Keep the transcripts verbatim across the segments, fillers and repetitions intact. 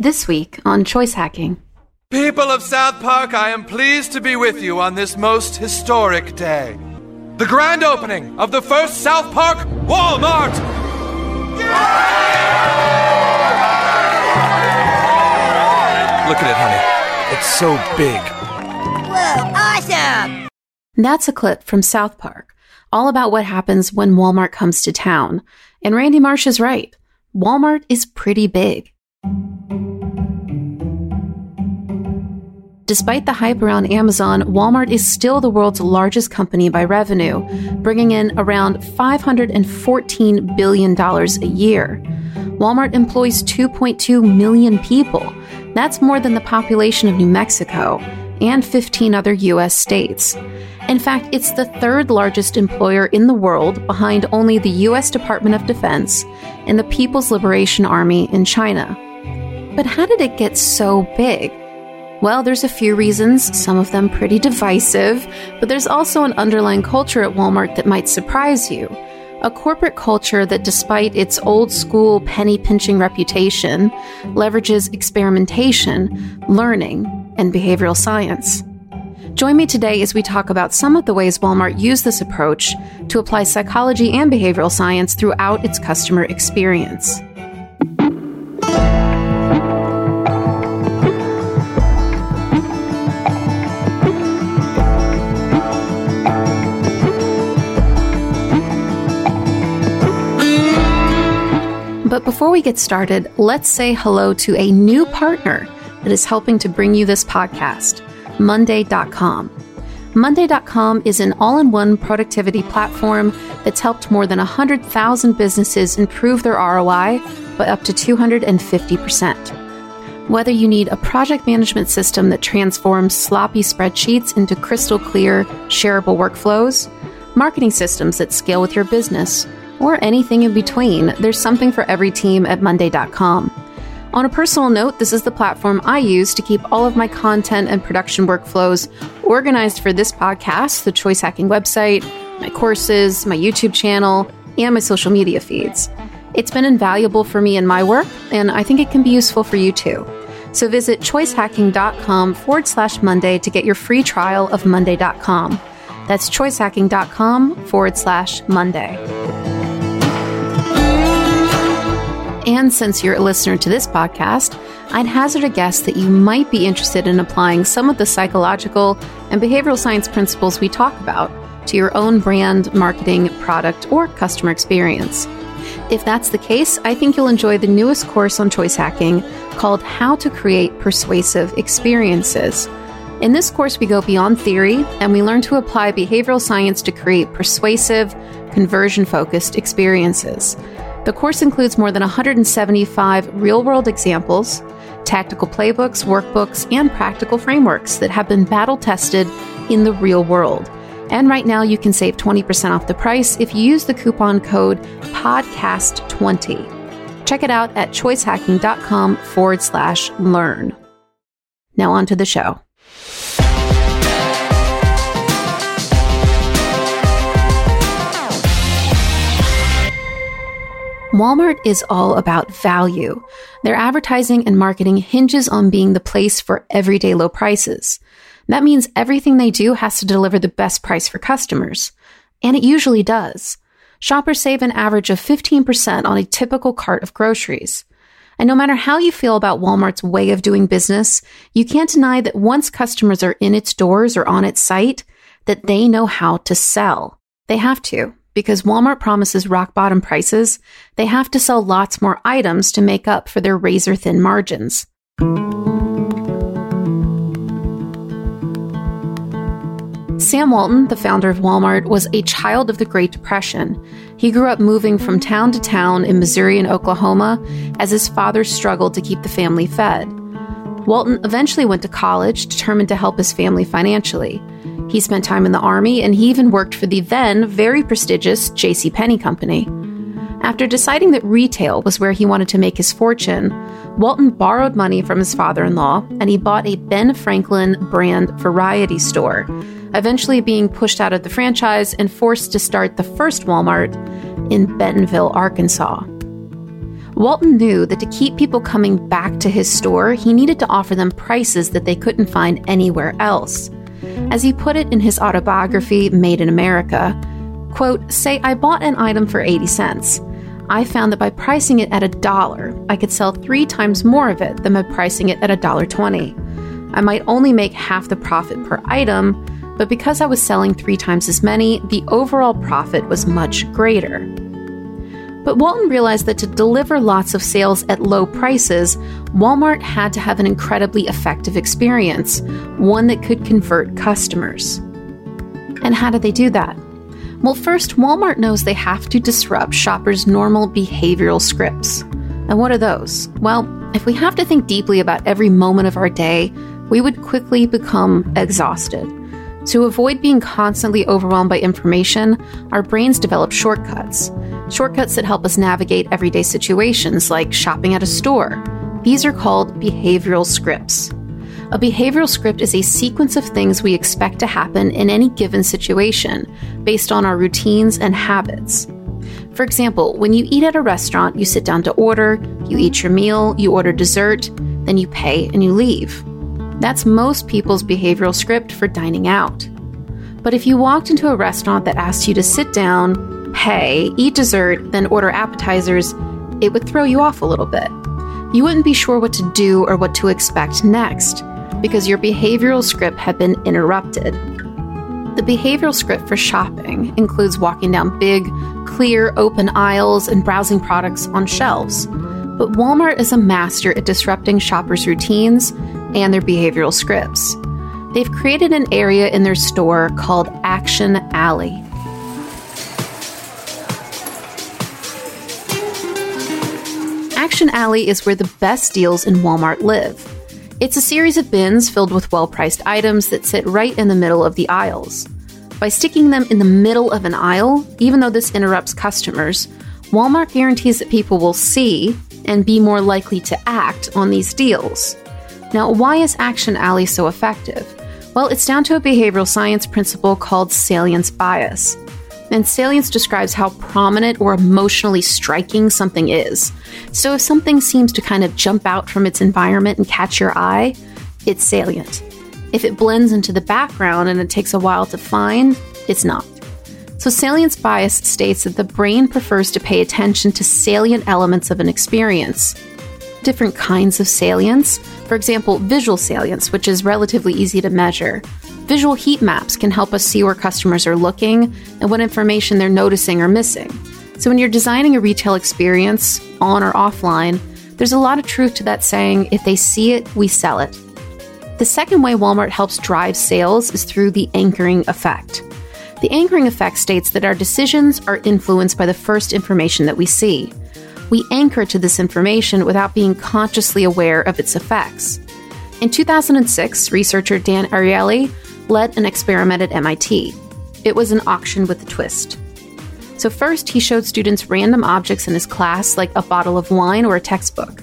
This week on Choice Hacking. People of South Park, I am pleased to be with you on this most historic day. The grand opening of the first South Park Walmart! Yeah! Look at it, honey. It's so big. Whoa, awesome! That's a clip from South Park, all about what happens when Walmart comes to town. And Randy Marsh is right. Walmart is pretty big. Despite the hype around Amazon, Walmart is still the world's largest company by revenue, bringing in around five hundred fourteen billion dollars a year. Walmart employs two point two million people. That's more than the population of New Mexico and fifteen other U S states. In fact, it's the third largest employer in the world, behind only the U S Department of Defense and the People's Liberation Army in China. But how did it get so big? Well, there's a few reasons, some of them pretty divisive, but there's also an underlying culture at Walmart that might surprise you. A corporate culture that, despite its old-school penny-pinching reputation, leverages experimentation, learning, and behavioral science. Join me today as we talk about some of the ways Walmart used this approach to apply psychology and behavioral science throughout its customer experience. But before we get started, let's say hello to a new partner that is helping to bring you this podcast, Monday dot com. Monday dot com is an all-in-one productivity platform that's helped more than one hundred thousand businesses improve their R O I by up to two hundred fifty percent. Whether you need a project management system that transforms sloppy spreadsheets into crystal-clear, shareable workflows, marketing systems that scale with your business, or anything in between, there's something for every team at Monday dot com. On a personal note, this is the platform I use to keep all of my content and production workflows organized for this podcast, the Choice Hacking website, my courses, my YouTube channel, and my social media feeds. It's been invaluable for me in my work, and I think it can be useful for you too. So visit choicehacking.com forward slash Monday to get your free trial of Monday dot com. That's choicehacking.com forward slash Monday. And since you're a listener to this podcast, I'd hazard a guess that you might be interested in applying some of the psychological and behavioral science principles we talk about to your own brand, marketing, product, or customer experience. If that's the case, I think you'll enjoy the newest course on Choice Hacking called How to Create Persuasive Experiences. In this course, we go beyond theory and we learn to apply behavioral science to create persuasive, conversion-focused experiences. The course includes more than one hundred seventy-five real-world examples, tactical playbooks, workbooks, and practical frameworks that have been battle-tested in the real world. And right now, you can save twenty percent off the price if you use the coupon code podcast twenty. Check it out at choicehacking.com forward slash learn. Now on to the show. Walmart is all about value. Their advertising and marketing hinges on being the place for everyday low prices. That means everything they do has to deliver the best price for customers. And it usually does. Shoppers save an average of fifteen percent on a typical cart of groceries. And no matter how you feel about Walmart's way of doing business, you can't deny that once customers are in its doors or on its site, that they know how to sell. They have to. Because Walmart promises rock-bottom prices, they have to sell lots more items to make up for their razor-thin margins. Sam Walton, the founder of Walmart, was a child of the Great Depression. He grew up moving from town to town in Missouri and Oklahoma as his father struggled to keep the family fed. Walton eventually went to college, determined to help his family financially. He spent time in the Army, and he even worked for the then very prestigious JCPenney company. After deciding that retail was where he wanted to make his fortune, Walton borrowed money from his father-in-law, and he bought a Ben Franklin brand variety store, eventually being pushed out of the franchise and forced to start the first Walmart in Bentonville, Arkansas. Walton knew that to keep people coming back to his store, he needed to offer them prices that they couldn't find anywhere else. As he put it in his autobiography, Made in America, quote, "Say I bought an item for eighty cents. I found that by pricing it at a dollar, I could sell three times more of it than by pricing it at a dollar twenty. I might only make half the profit per item, but because I was selling three times as many, the overall profit was much greater." But Walton realized that to deliver lots of sales at low prices, Walmart had to have an incredibly effective experience, one that could convert customers. And how do they do that? Well, first, Walmart knows they have to disrupt shoppers' normal behavioral scripts. And what are those? Well, if we have to think deeply about every moment of our day, we would quickly become exhausted. To avoid being constantly overwhelmed by information, our brains develop shortcuts. Shortcuts that help us navigate everyday situations, like shopping at a store. These are called behavioral scripts. A behavioral script is a sequence of things we expect to happen in any given situation, based on our routines and habits. For example, when you eat at a restaurant, you sit down to order, you eat your meal, you order dessert, then you pay and you leave. That's most people's behavioral script for dining out. But if you walked into a restaurant that asked you to sit down, pay, eat dessert, then order appetizers, it would throw you off a little bit. You wouldn't be sure what to do or what to expect next, because your behavioral script had been interrupted. The behavioral script for shopping includes walking down big, clear, open aisles and browsing products on shelves. But Walmart is a master at disrupting shoppers' routines and their behavioral scripts. They've created an area in their store called Action Alley. Action Alley is where the best deals in Walmart live. It's a series of bins filled with well-priced items that sit right in the middle of the aisles. By sticking them in the middle of an aisle, even though this interrupts customers, Walmart guarantees that people will see and be more likely to act on these deals. Now, why is Action Alley so effective? Well, it's down to a behavioral science principle called salience bias. And salience describes how prominent or emotionally striking something is. So if something seems to kind of jump out from its environment and catch your eye, it's salient. If it blends into the background and it takes a while to find, it's not. So salience bias states that the brain prefers to pay attention to salient elements of an experience. Different kinds of salience, for example, visual salience, which is relatively easy to measure. Visual heat maps can help us see where customers are looking and what information they're noticing or missing. So when you're designing a retail experience, on or offline, there's a lot of truth to that saying, if they see it, we sell it. The second way Walmart helps drive sales is through the anchoring effect. The anchoring effect states that our decisions are influenced by the first information that we see. We anchor to this information without being consciously aware of its effects. In two thousand six, researcher Dan Ariely led an experiment at M I T. It was an auction with a twist. So first, he showed students random objects in his class, like a bottle of wine or a textbook.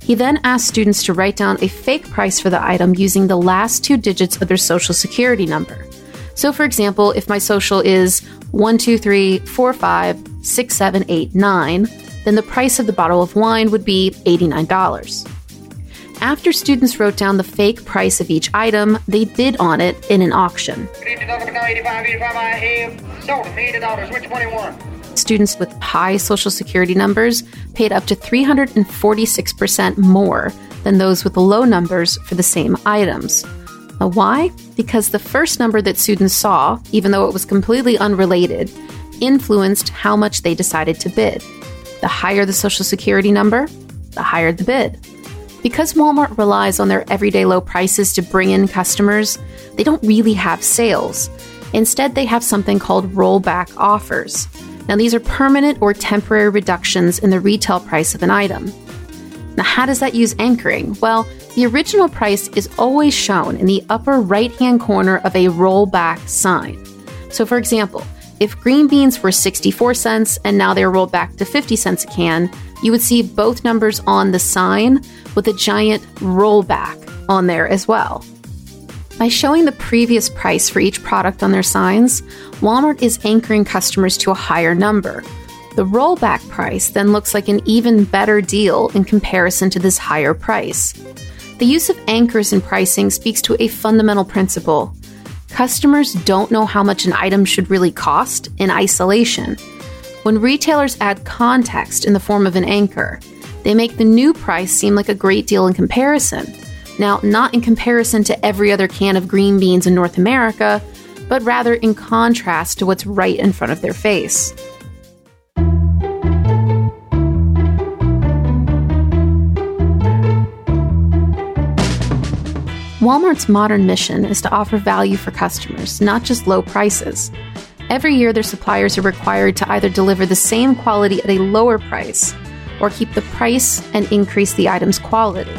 He then asked students to write down a fake price for the item using the last two digits of their social security number. So for example, if my social is one two three four five six seven eight nine, then the price of the bottle of wine would be eighty-nine dollars. After students wrote down the fake price of each item, they bid on it in an auction. Students with high social security numbers paid up to three hundred forty-six percent more than those with low numbers for the same items. Now why? Because the first number that students saw, even though it was completely unrelated, influenced how much they decided to bid. The higher the social security number, the higher the bid. Because Walmart relies on their everyday low prices to bring in customers, they don't really have sales. Instead, they have something called rollback offers. Now, these are permanent or temporary reductions in the retail price of an item. Now, how does that use anchoring? Well, the original price is always shown in the upper right-hand corner of a rollback sign. So, for example, if green beans were sixty-four cents and now they're rolled back to fifty cents a can, you would see both numbers on the sign with a giant rollback on there as well. By showing the previous price for each product on their signs, Walmart is anchoring customers to a higher number. The rollback price then looks like an even better deal in comparison to this higher price. The use of anchors in pricing speaks to a fundamental principle. Customers don't know how much an item should really cost in isolation. When retailers add context in the form of an anchor, they make the new price seem like a great deal in comparison. Now, not in comparison to every other can of green beans in North America, but rather in contrast to what's right in front of their face. Walmart's modern mission is to offer value for customers, not just low prices. Every year, their suppliers are required to either deliver the same quality at a lower price or keep the price and increase the item's quality,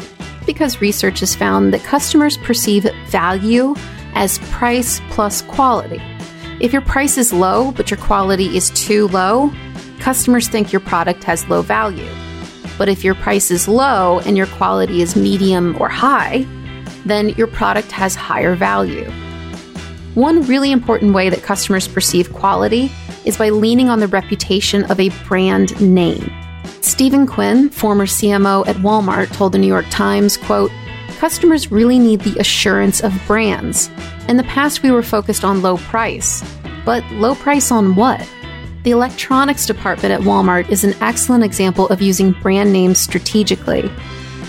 because research has found that customers perceive value as price plus quality. If your price is low, but your quality is too low, customers think your product has low value. But if your price is low and your quality is medium or high, then your product has higher value. One really important way that customers perceive quality is by leaning on the reputation of a brand name. Stephen Quinn, former C M O at Walmart, told the New York Times, quote, "Customers really need the assurance of brands. In the past, we were focused on low price. But low price on what? The electronics department at Walmart is an excellent example of using brand names strategically.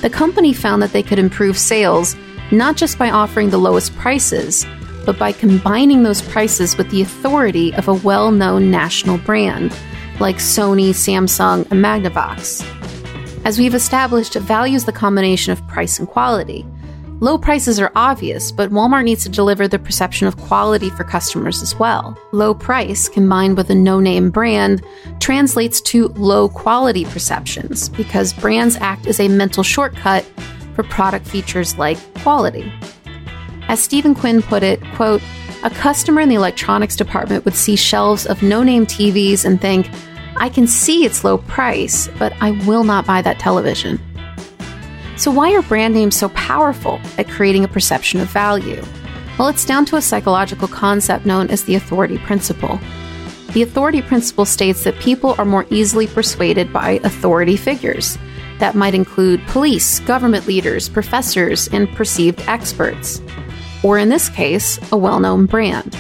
The company found that they could improve sales not just by offering the lowest prices, but by combining those prices with the authority of a well-known national brand, like Sony, Samsung, and Magnavox. As we've established, it values the combination of price and quality. Low prices are obvious, but Walmart needs to deliver the perception of quality for customers as well. Low price, combined with a no-name brand, translates to low-quality perceptions, because brands act as a mental shortcut for product features like quality. As Stephen Quinn put it, quote, "A customer in the electronics department would see shelves of no-name T Vs and think, I can see it's low price, but I will not buy that television." So why are brand names so powerful at creating a perception of value? Well, it's down to a psychological concept known as the authority principle. The authority principle states that people are more easily persuaded by authority figures. That might include police, government leaders, professors, and perceived experts. Or in this case, a well-known brand.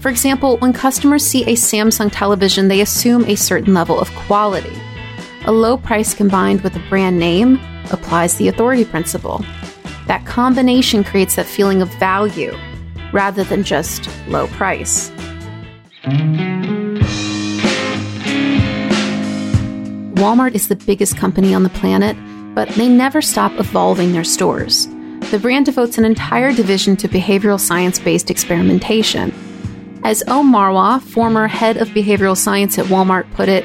For example, when customers see a Samsung television, they assume a certain level of quality. A low price combined with a brand name applies the authority principle. That combination creates that feeling of value rather than just low price. Walmart is the biggest company on the planet, but they never stop evolving their stores. The brand devotes an entire division to behavioral science-based experimentation. As Omar Wah, former head of behavioral science at Walmart, put it,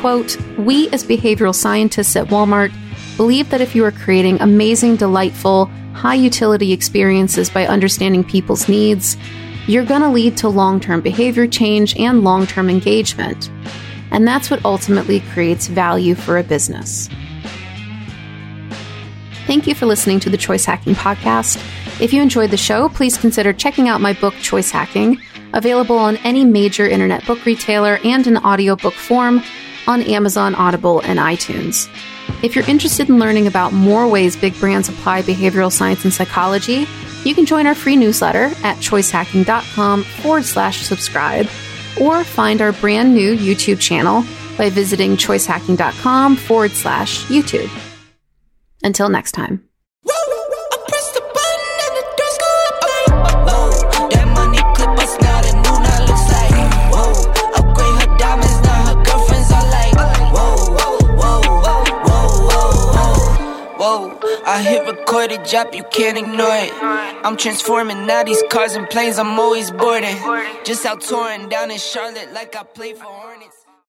quote, "We as behavioral scientists at Walmart believe that if you are creating amazing, delightful, high-utility experiences by understanding people's needs, you're going to lead to long-term behavior change and long-term engagement. And that's what ultimately creates value for a business." Thank you for listening to the Choice Hacking Podcast. If you enjoyed the show, please consider checking out my book, Choice Hacking, available on any major internet book retailer and in audiobook form on Amazon, Audible, and iTunes. If you're interested in learning about more ways big brands apply behavioral science and psychology, you can join our free newsletter at choicehacking.com forward slash subscribe. Or find our brand new YouTube channel by visiting choicehacking.com forward slash YouTube. Until next time. I hit record a job, you can't ignore it. I'm transforming now these cars and planes, I'm always boarding. Just out touring down in Charlotte like I play for Hornets.